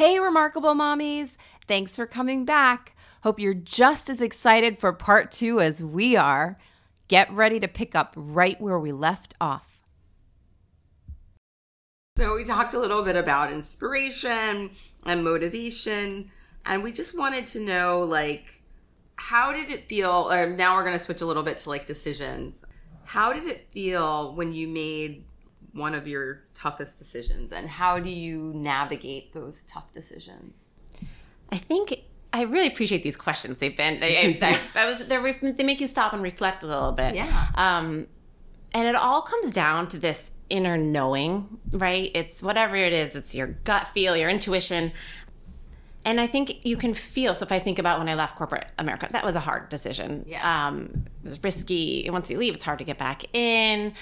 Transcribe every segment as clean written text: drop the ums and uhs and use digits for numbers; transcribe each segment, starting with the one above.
Hey, Remarkable Mommies. Thanks for coming back. Hope you're just as excited for part 2 as we are. Get ready to pick up right where we left off. So we talked a little bit about inspiration and motivation, and we just wanted to know, like, how did it feel, or now we're going to switch a little bit to, like, decisions. How did it feel when you made one of your toughest decisions, and how do you navigate those tough decisions? I think I really appreciate these questions. They've been they make you stop and reflect a little bit. Yeah. And it all comes down to this inner knowing, right? It's whatever it is. It's your gut feel, your intuition, and I think you can feel. So if I think about when I left corporate America, that was a hard decision. Yeah. It was risky. Once you leave, it's hard to get back in.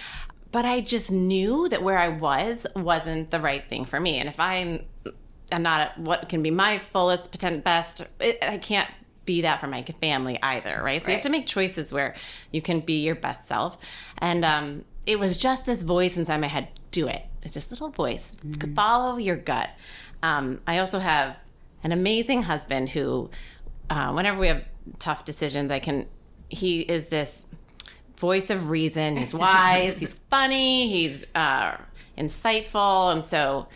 But I just knew that where I was wasn't the right thing for me. And if I'm not at what can be my fullest, potential best, I can't be that for my family either, right? So you have to make choices where you can be your best self. And it was just this voice inside my head, do it. It's just a little voice. Mm-hmm. Follow your gut. I also have an amazing husband who, whenever we have tough decisions, he is this voice of reason. He's wise, he's funny, he's insightful. And so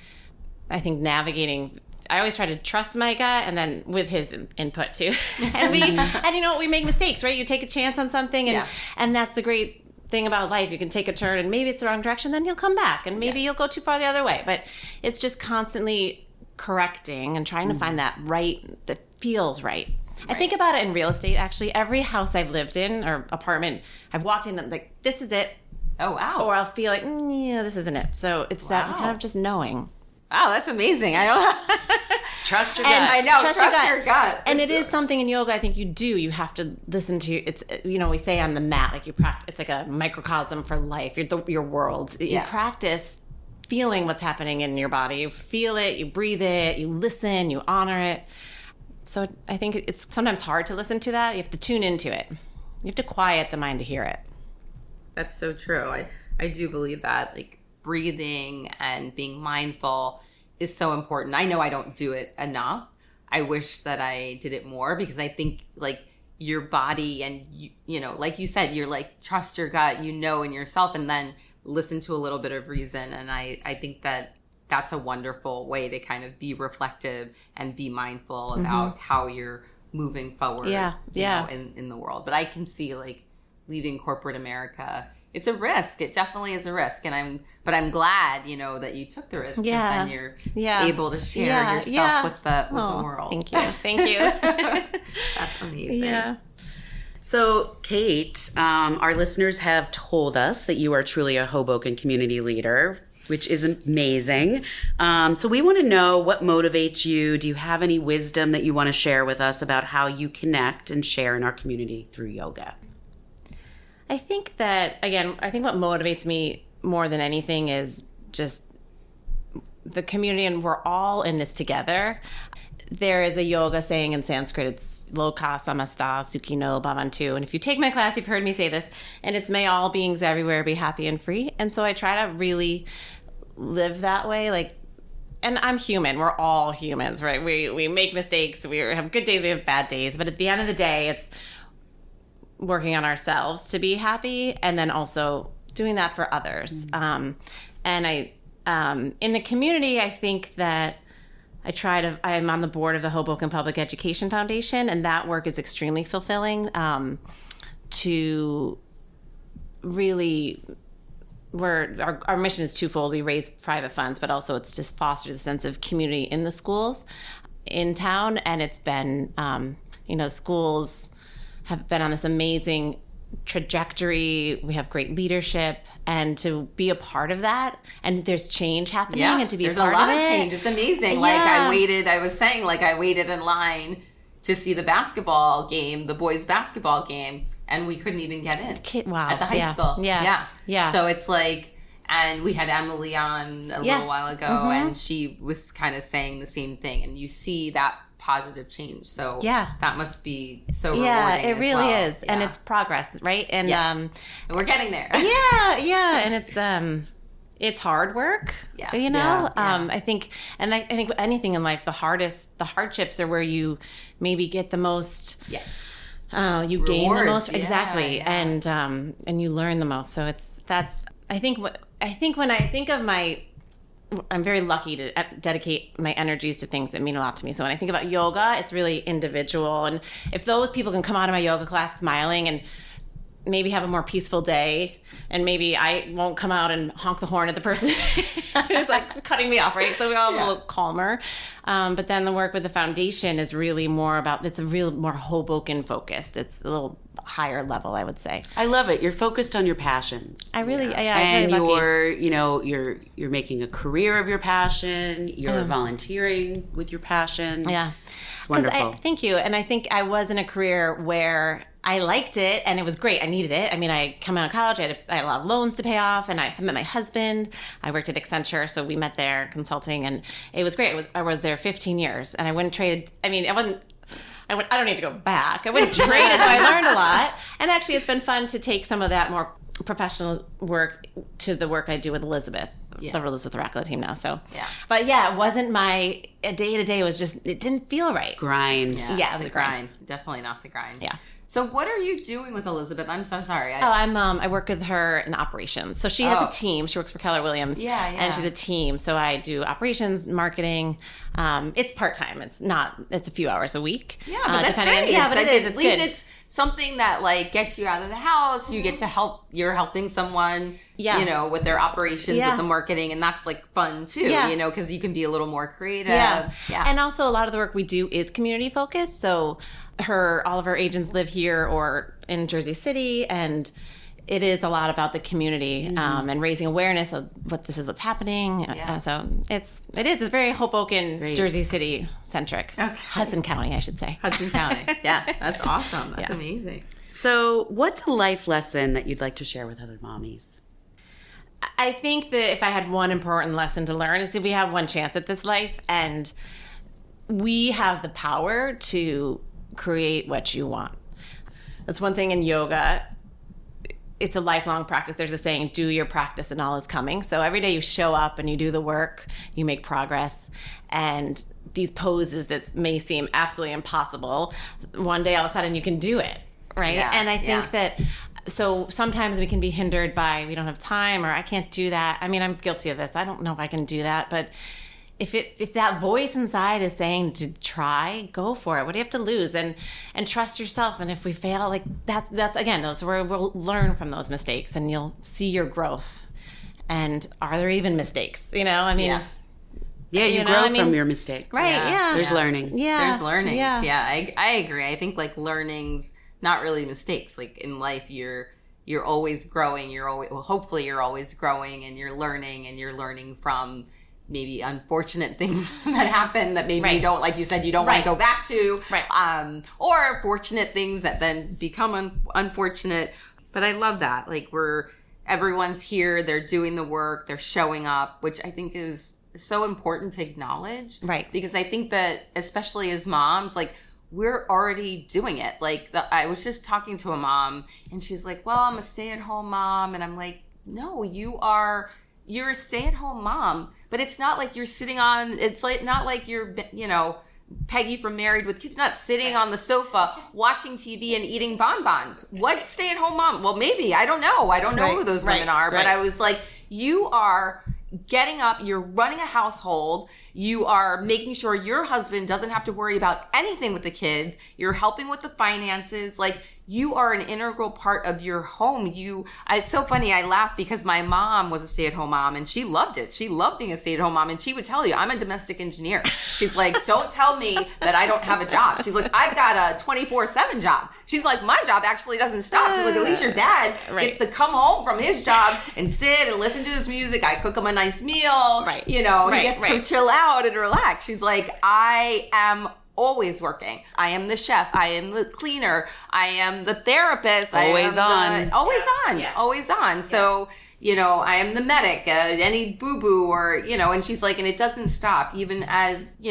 I think navigating, I always try to trust my gut, and then with his input too. And you know what, we make mistakes, right? You take a chance on something, and that's the great thing about life. You can take a turn, and maybe it's the wrong direction, then you'll come back, and maybe you'll go too far the other way. But it's just constantly correcting and trying to find that right, that feels right. Right. I think about it in real estate, actually. Every house I've lived in or apartment, I've walked in and I'm like, this is it. Oh, wow. Or I'll feel like, yeah, this isn't it. So it's that kind of just knowing. Wow, that's amazing. I don't trust your gut. And I know, trust your gut. And it is something in yoga I think you do. You have to listen to it's, you know, we say on the mat, like you practice, it's like a microcosm for life, your world. You practice feeling what's happening in your body. You feel it, you breathe it, you listen, you honor it. So I think it's sometimes hard to listen to that. You have to tune into it. You have to quiet the mind to hear it. That's so true. I do believe that, like, breathing and being mindful is so important. I know I don't do it enough. I wish that I did it more, because I think, like, your body and, you know, like you said, you're like, trust your gut, you know, in yourself, and then listen to a little bit of reason. And I think that that's a wonderful way to kind of be reflective and be mindful about how you're moving forward you know, in the world. But I can see, like, leaving corporate America, it's a risk. It definitely is a risk. And I'm glad, you know, that you took the risk and then you're able to share yourself with the world. Thank you. Thank you. That's amazing. Yeah. So, Kate, our listeners have told us that you are truly a Hoboken community leader, which is amazing. So we want to know what motivates you. Do you have any wisdom that you want to share with us about how you connect and share in our community through yoga? I think that, again, what motivates me more than anything is just the community, and we're all in this together. There is a yoga saying in Sanskrit, it's loka samasta suki no bhavantu. And if you take my class, you've heard me say this, and it's may all beings everywhere be happy and free. And so I try to really live that way. Like, and I'm human. We're all humans, right? We make mistakes. We have good days. We have bad days. But at the end of the day, it's working on ourselves to be happy, and then also doing that for others. And I, in the community, I think that I'm on the board of the Hoboken Public Education Foundation, and that work is extremely fulfilling to really, our mission is twofold. We raise private funds, but also it's just foster the sense of community in the schools in town. And it's been, you know, schools have been on this amazing trajectory. We have great leadership, and to be a part of that, and there's change happening and to be a part of it. There's a lot of change. It's amazing. Yeah. Like, I waited in line to see the basketball game, the boys basketball game, and we couldn't even get in at the high school. Yeah. So it's like, and we had Emily on a little while ago and she was kind of saying the same thing, and you see that positive change. So that must be so rewarding. Yeah, it really is. Yeah. And it's progress, right? And, and we're getting there. And it's it's hard work, you know? I think, and I think with anything in life, the hardships are where you maybe get the most, you rewards, gain the most, and you learn the most. So it's, that's, I think when I think of my, I'm very lucky to dedicate my energies to things that mean a lot to me. So when I think about yoga, it's really individual. And if those people can come out of my yoga class smiling and maybe have a more peaceful day, and maybe I won't come out and honk the horn at the person who's like cutting me off, right? So we all have a little calmer. But then the work with the foundation is really more about, it's a real more Hoboken focused. It's a little higher level, I would say. I love it. You're focused on your passions. I really, I'm very lucky. And you're making a career of your passion. You're volunteering with your passion. Yeah. It's wonderful. Thank you. And I think I was in a career where I liked it and it was great. I needed it. I mean, I come out of college, I had a lot of loans to pay off, and I met my husband. I worked at Accenture, so we met there consulting, and it was great. I was there 15 years, and I wouldn't trade. I mean, I don't need to go back. I wouldn't trade it, though I learned a lot. And actually, it's been fun to take some of that more professional work to the work I do with Elizabeth, the Elizabeth Aracola team now. So, but it wasn't my day to day. Was just, it didn't feel right. Grind. Yeah, it was a grind. Definitely not the grind. Yeah. So what are you doing with Elizabeth? I'm so sorry. I work with her in operations. So she has a team. She works for Keller Williams. Yeah. And she's a team. So I do operations, marketing. It's part time. It's a few hours a week. Yeah, but that's great. At least good. It's something that like gets you out of the house. You get to help. You're helping someone. Yeah. With their operations, with the marketing, and that's like fun too. Yeah. Because you can be a little more creative. Yeah. And also, a lot of the work we do is community focused. So all of our agents live here or in Jersey City, and it is a lot about the community and raising awareness of what's happening. Yeah. So it's very Hoboken, Jersey City centric. Okay. Hudson County, I should say. Hudson County. That's awesome. That's amazing. So what's a life lesson that you'd like to share with other mommies? I think that if I had one important lesson to learn, is that we have one chance at this life, and we have the power to create what you want. That's one thing in yoga. It's a lifelong practice. There's a saying, do your practice and all is coming. So every day you show up and you do the work, you make progress. And these poses that may seem absolutely impossible, one day all of a sudden you can do it, right? Yeah, and I think that, so sometimes we can be hindered by, we don't have time, or I can't do that. I mean, I'm guilty of this. I don't know if I can do that, but if that voice inside is saying to try, go for it. What do you have to lose? And trust yourself. And if we fail, like that's again, those we'll learn from those mistakes, and you'll see your growth. And are there even mistakes? You grow from your mistakes. Right. Yeah. There's learning. Yeah. There's learning. Yeah. I agree. I think like learning's not really mistakes. Like in life, you're always growing. Hopefully you're always growing, and you're learning from maybe unfortunate things that happen that maybe you don't, like you said, you don't want to go back to, or fortunate things that then become unfortunate. But I love that. Like everyone's here, they're doing the work, they're showing up, which I think is so important to acknowledge. Right. Because I think that, especially as moms, like we're already doing it. Like I was just talking to a mom, and she's like, well, I'm a stay-at-home mom. And I'm like, no, you're a stay-at-home mom, but it's not like you're sitting on, it's like not like you're, Peggy from Married with Kids, not sitting on the sofa watching TV and eating bonbons. What stay-at-home mom? Well, maybe, I don't know who those women are, but I was like, you are getting up, you're running a household, you are making sure your husband doesn't have to worry about anything with the kids, you're helping with the finances, like you are an integral part of your home. It's so funny, I laugh because my mom was a stay-at-home mom, and she loved it. She loved being a stay-at-home mom, and she would tell you, I'm a domestic engineer. She's like, don't tell me that I don't have a job. She's like, I've got a 24/7 job. She's like, my job actually doesn't stop. She's like, at least your dad gets to come home from his job and sit and listen to his music. I cook him a nice meal. Right. He gets to chill out and relax. She's like, I am always working. I am the chef. I am the cleaner. I am the therapist. Always on. So, I am the medic, any boo-boo and she's like, and it doesn't stop. Even as, we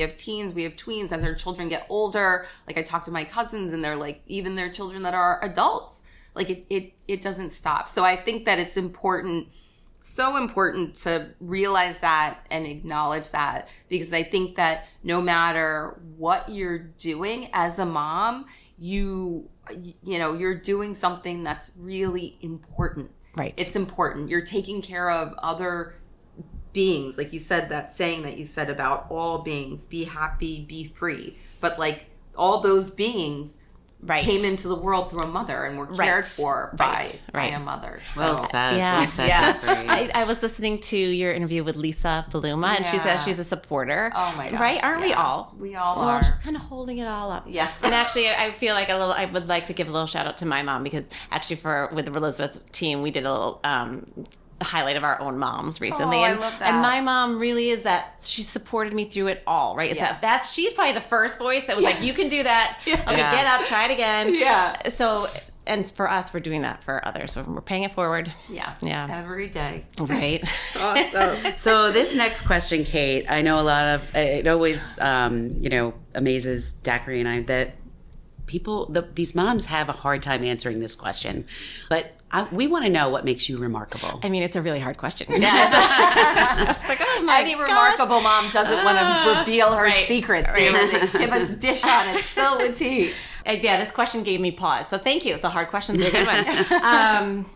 have teens, we have tweens, as our children get older. Like I talk to my cousins, and they're like, even their children that are adults, like it doesn't stop. So I think that it's important so important to realize that and acknowledge that, because I think that no matter what you're doing as a mom, you know, you're doing something that's really important. Right. It's important. You're taking care of other beings. Like you said, that saying that you said about all beings, be happy, be free. But like all those beings right. came into the world through a mother and were cared right. for by a mother. So. Well said. Yeah. Lisa, yeah. I was listening to your interview with Lisa Paluma, and she said she's a supporter. Oh my gosh. Right? Aren't we all? We all are. We're just kind of holding it all up. Yes. And actually, I feel like I would like to give a little shout out to my mom, because actually with Elizabeth's team, we did a little highlight of our own moms recently. Oh, I love that. And my mom really is that she supported me through it all, right? It's that's she's probably the first voice that was like, you can do that. Yeah. Okay, get up, try it again. Yeah. So, and for us, we're doing that for others. So we're paying it forward. Yeah. Yeah. Every day. Right. Awesome. So this next question, Kate, I know a lot of, it always, you know, amazes Dacquiri and I that people, these moms have a hard time answering this question, but we want to know what makes you remarkable. I mean, it's a really hard question. Yeah. It's like, oh my gosh. Any remarkable mom doesn't want to reveal her secrets. Right. They give us dish on it, spill the tea. Yeah, this question gave me pause. So thank you. The hard questions are a good one.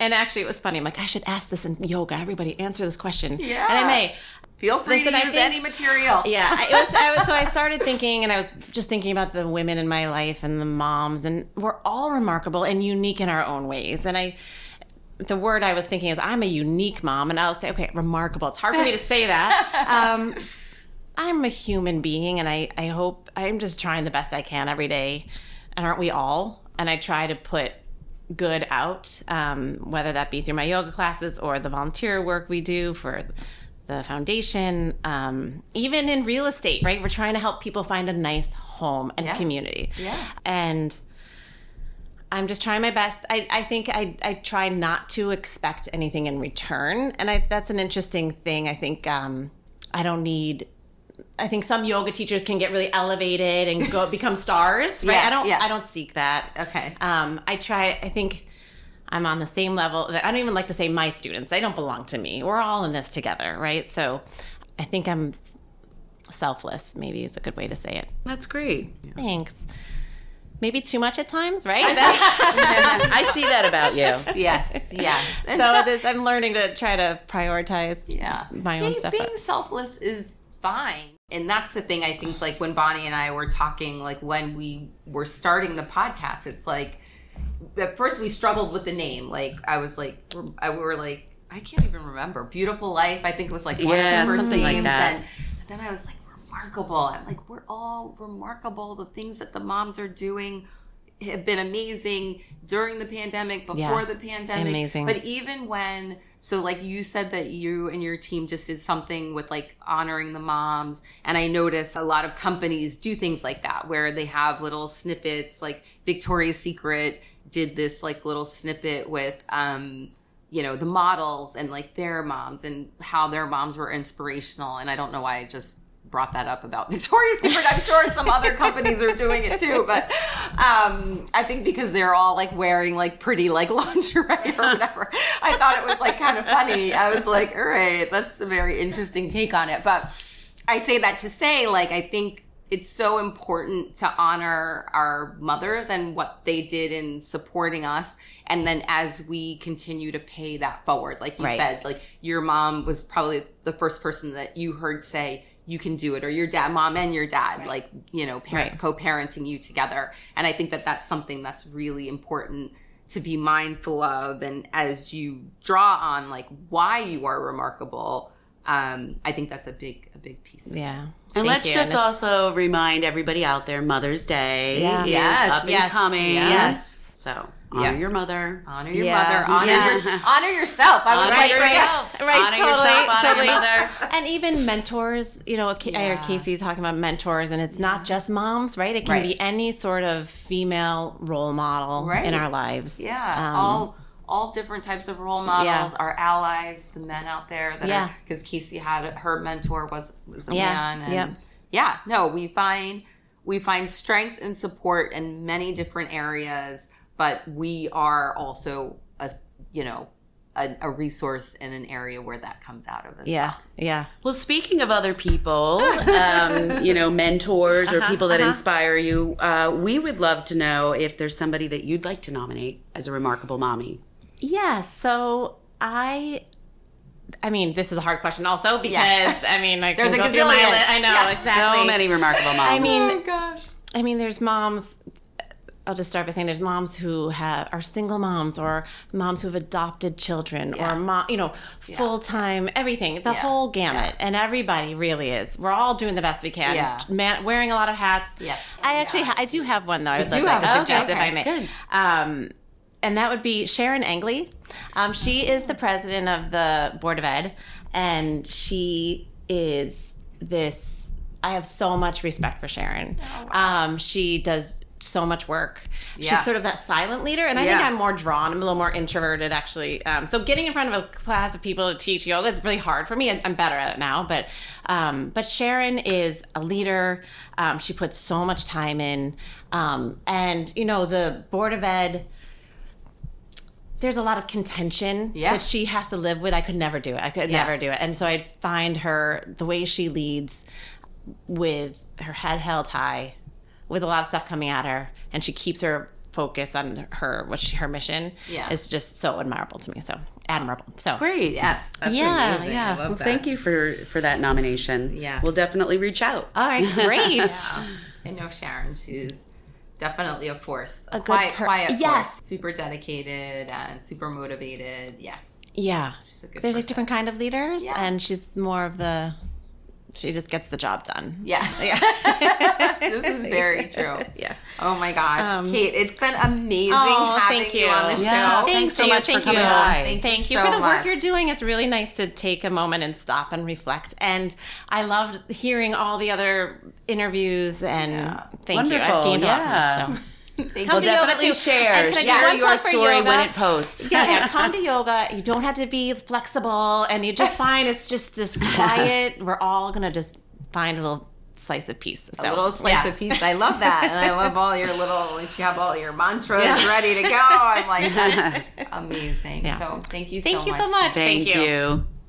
And actually, it was funny. I'm like, I should ask this in yoga. Everybody answer this question. Yeah. And I may. Feel free to use any material. Yeah. So I started thinking, and I was just thinking about the women in my life and the moms, and we're all remarkable and unique in our own ways. And the word I was thinking is, I'm a unique mom, and I'll say, okay, remarkable. It's hard for me to say that. I'm a human being, and I hope I'm just trying the best I can every day. And aren't we all? And I try to put good out, whether that be through my yoga classes or the volunteer work we do for the foundation, even in real estate, right? We're trying to help people find a nice home and community. Yeah. And I'm just trying my best. I think I try not to expect anything in return. And that's an interesting thing. I think I think some yoga teachers can get really elevated and go become stars, right? I don't seek that. Okay. I think I'm on the same level. I don't even like to say my students. They don't belong to me. We're all in this together, right? So I think I'm selfless, maybe is a good way to say it. That's great. Yeah. Thanks. Maybe too much at times, right? I see that about you. Yes, yes. So I'm learning to try to prioritize my own stuff. Being selfless is fine. And that's the thing, I think, like when Bonnie and I were talking, like when we were starting the podcast, it's like, at first we struggled with the name. Like I was like, we were like, I can't even remember. Beautiful Life, I think it was like one of the first names. Like that. And then I was like, remarkable. I'm like, we're all remarkable. The things that the moms are doing have been amazing during the pandemic, before the pandemic. Amazing. But even when, so like you said that you and your team just did something with like honoring the moms. And I notice a lot of companies do things like that where they have little snippets, like Victoria's Secret did this like little snippet with, you know, the models and like their moms and how their moms were inspirational. And I don't know why I just brought that up about Victoria's Secret. I'm sure some other companies are doing it too, but I think because they're all like wearing like pretty like lingerie or whatever, I thought it was like kind of funny. I was like, all right, that's a very interesting take on it. But I say that to say, like, I think it's so important to honor our mothers and what they did in supporting us. And then as we continue to pay that forward, like you said, like your mom was probably the first person that you heard say, you can do it, or your dad, mom and your dad, like, you know, co-parenting you together. And I think that that's something that's really important to be mindful of. And as you draw on like why you are remarkable, I think that's a big piece of it. And let's also remind everybody out there, Mother's Day is up and coming. Yes. So honor your mother. Honor your mother. Honor honor yourself. I was right, yourself. Right, honor yourself, honor your mother. And even mentors, you know, I heard Casey talking about mentors, and it's not just moms, right? It can be any sort of female role model in our lives. Yeah, all different types of role models, our allies, the men out there that are, because Casey had her mentor was a man. And we find strength and support in many different areas, but we are also a, you know, a resource in an area where that comes out of as well. Yeah. Well, speaking of other people, mentors or people that inspire you, we would love to know if there's somebody that you'd like to nominate as a Remarkable Mommy. Yeah. So I mean, this is a hard question also because, there's a gazillion. I know, exactly. So many Remarkable Moms. There's moms. I'll just start by saying there's moms who are single moms or moms who have adopted children or full-time, everything, the whole gamut. And everybody really is. We're all doing the best we can. Yeah. Wearing a lot of hats. Yeah. I do have one, though, I'd like to suggest if I may. Good. And that would be Sharon Angley. She is the president of the Board of Ed, and she is this, I have so much respect for Sharon. Oh, wow. She does so much work. Yeah. She's sort of that silent leader, and I think I'm a little more introverted, actually. So getting in front of a class of people to teach yoga is really hard for me. I'm better at it now, but Sharon is a leader. She puts so much time in, and the Board of Ed, there's a lot of contention that she has to live with. I could never do it. And so I find her, the way she leads with her head held high, with a lot of stuff coming at her, and she keeps her focus on her mission is just so admirable to me. So admirable. So great. Yeah. Absolutely. Yeah. Well, thank you for that nomination. Yeah. We'll definitely reach out. All right. Great. I know Sharon. She's definitely a force. A quiet force. Yes. Super dedicated and super motivated. Yes. Yeah. She's a good person. Like different kind of leaders, and she's more of the. She just gets the job done. Yeah. This is very true. Yeah. Oh my gosh, Kate, it's been amazing having you on the show. Thanks so much for coming by. Thank you for the work you're doing. It's really nice to take a moment and stop and reflect. And I loved hearing all the other interviews. And thank you. I've gained a lot from this. We'll definitely share your story when it posts. Yeah, come to yoga. You don't have to be flexible, and you just find it's just this quiet. We're all gonna just find a little slice of peace. So. A little slice of peace. I love that, and I love all your little. You have all your mantras ready to go. I'm like, amazing. Yeah. So thank you so much. Thank you so much. Thank you.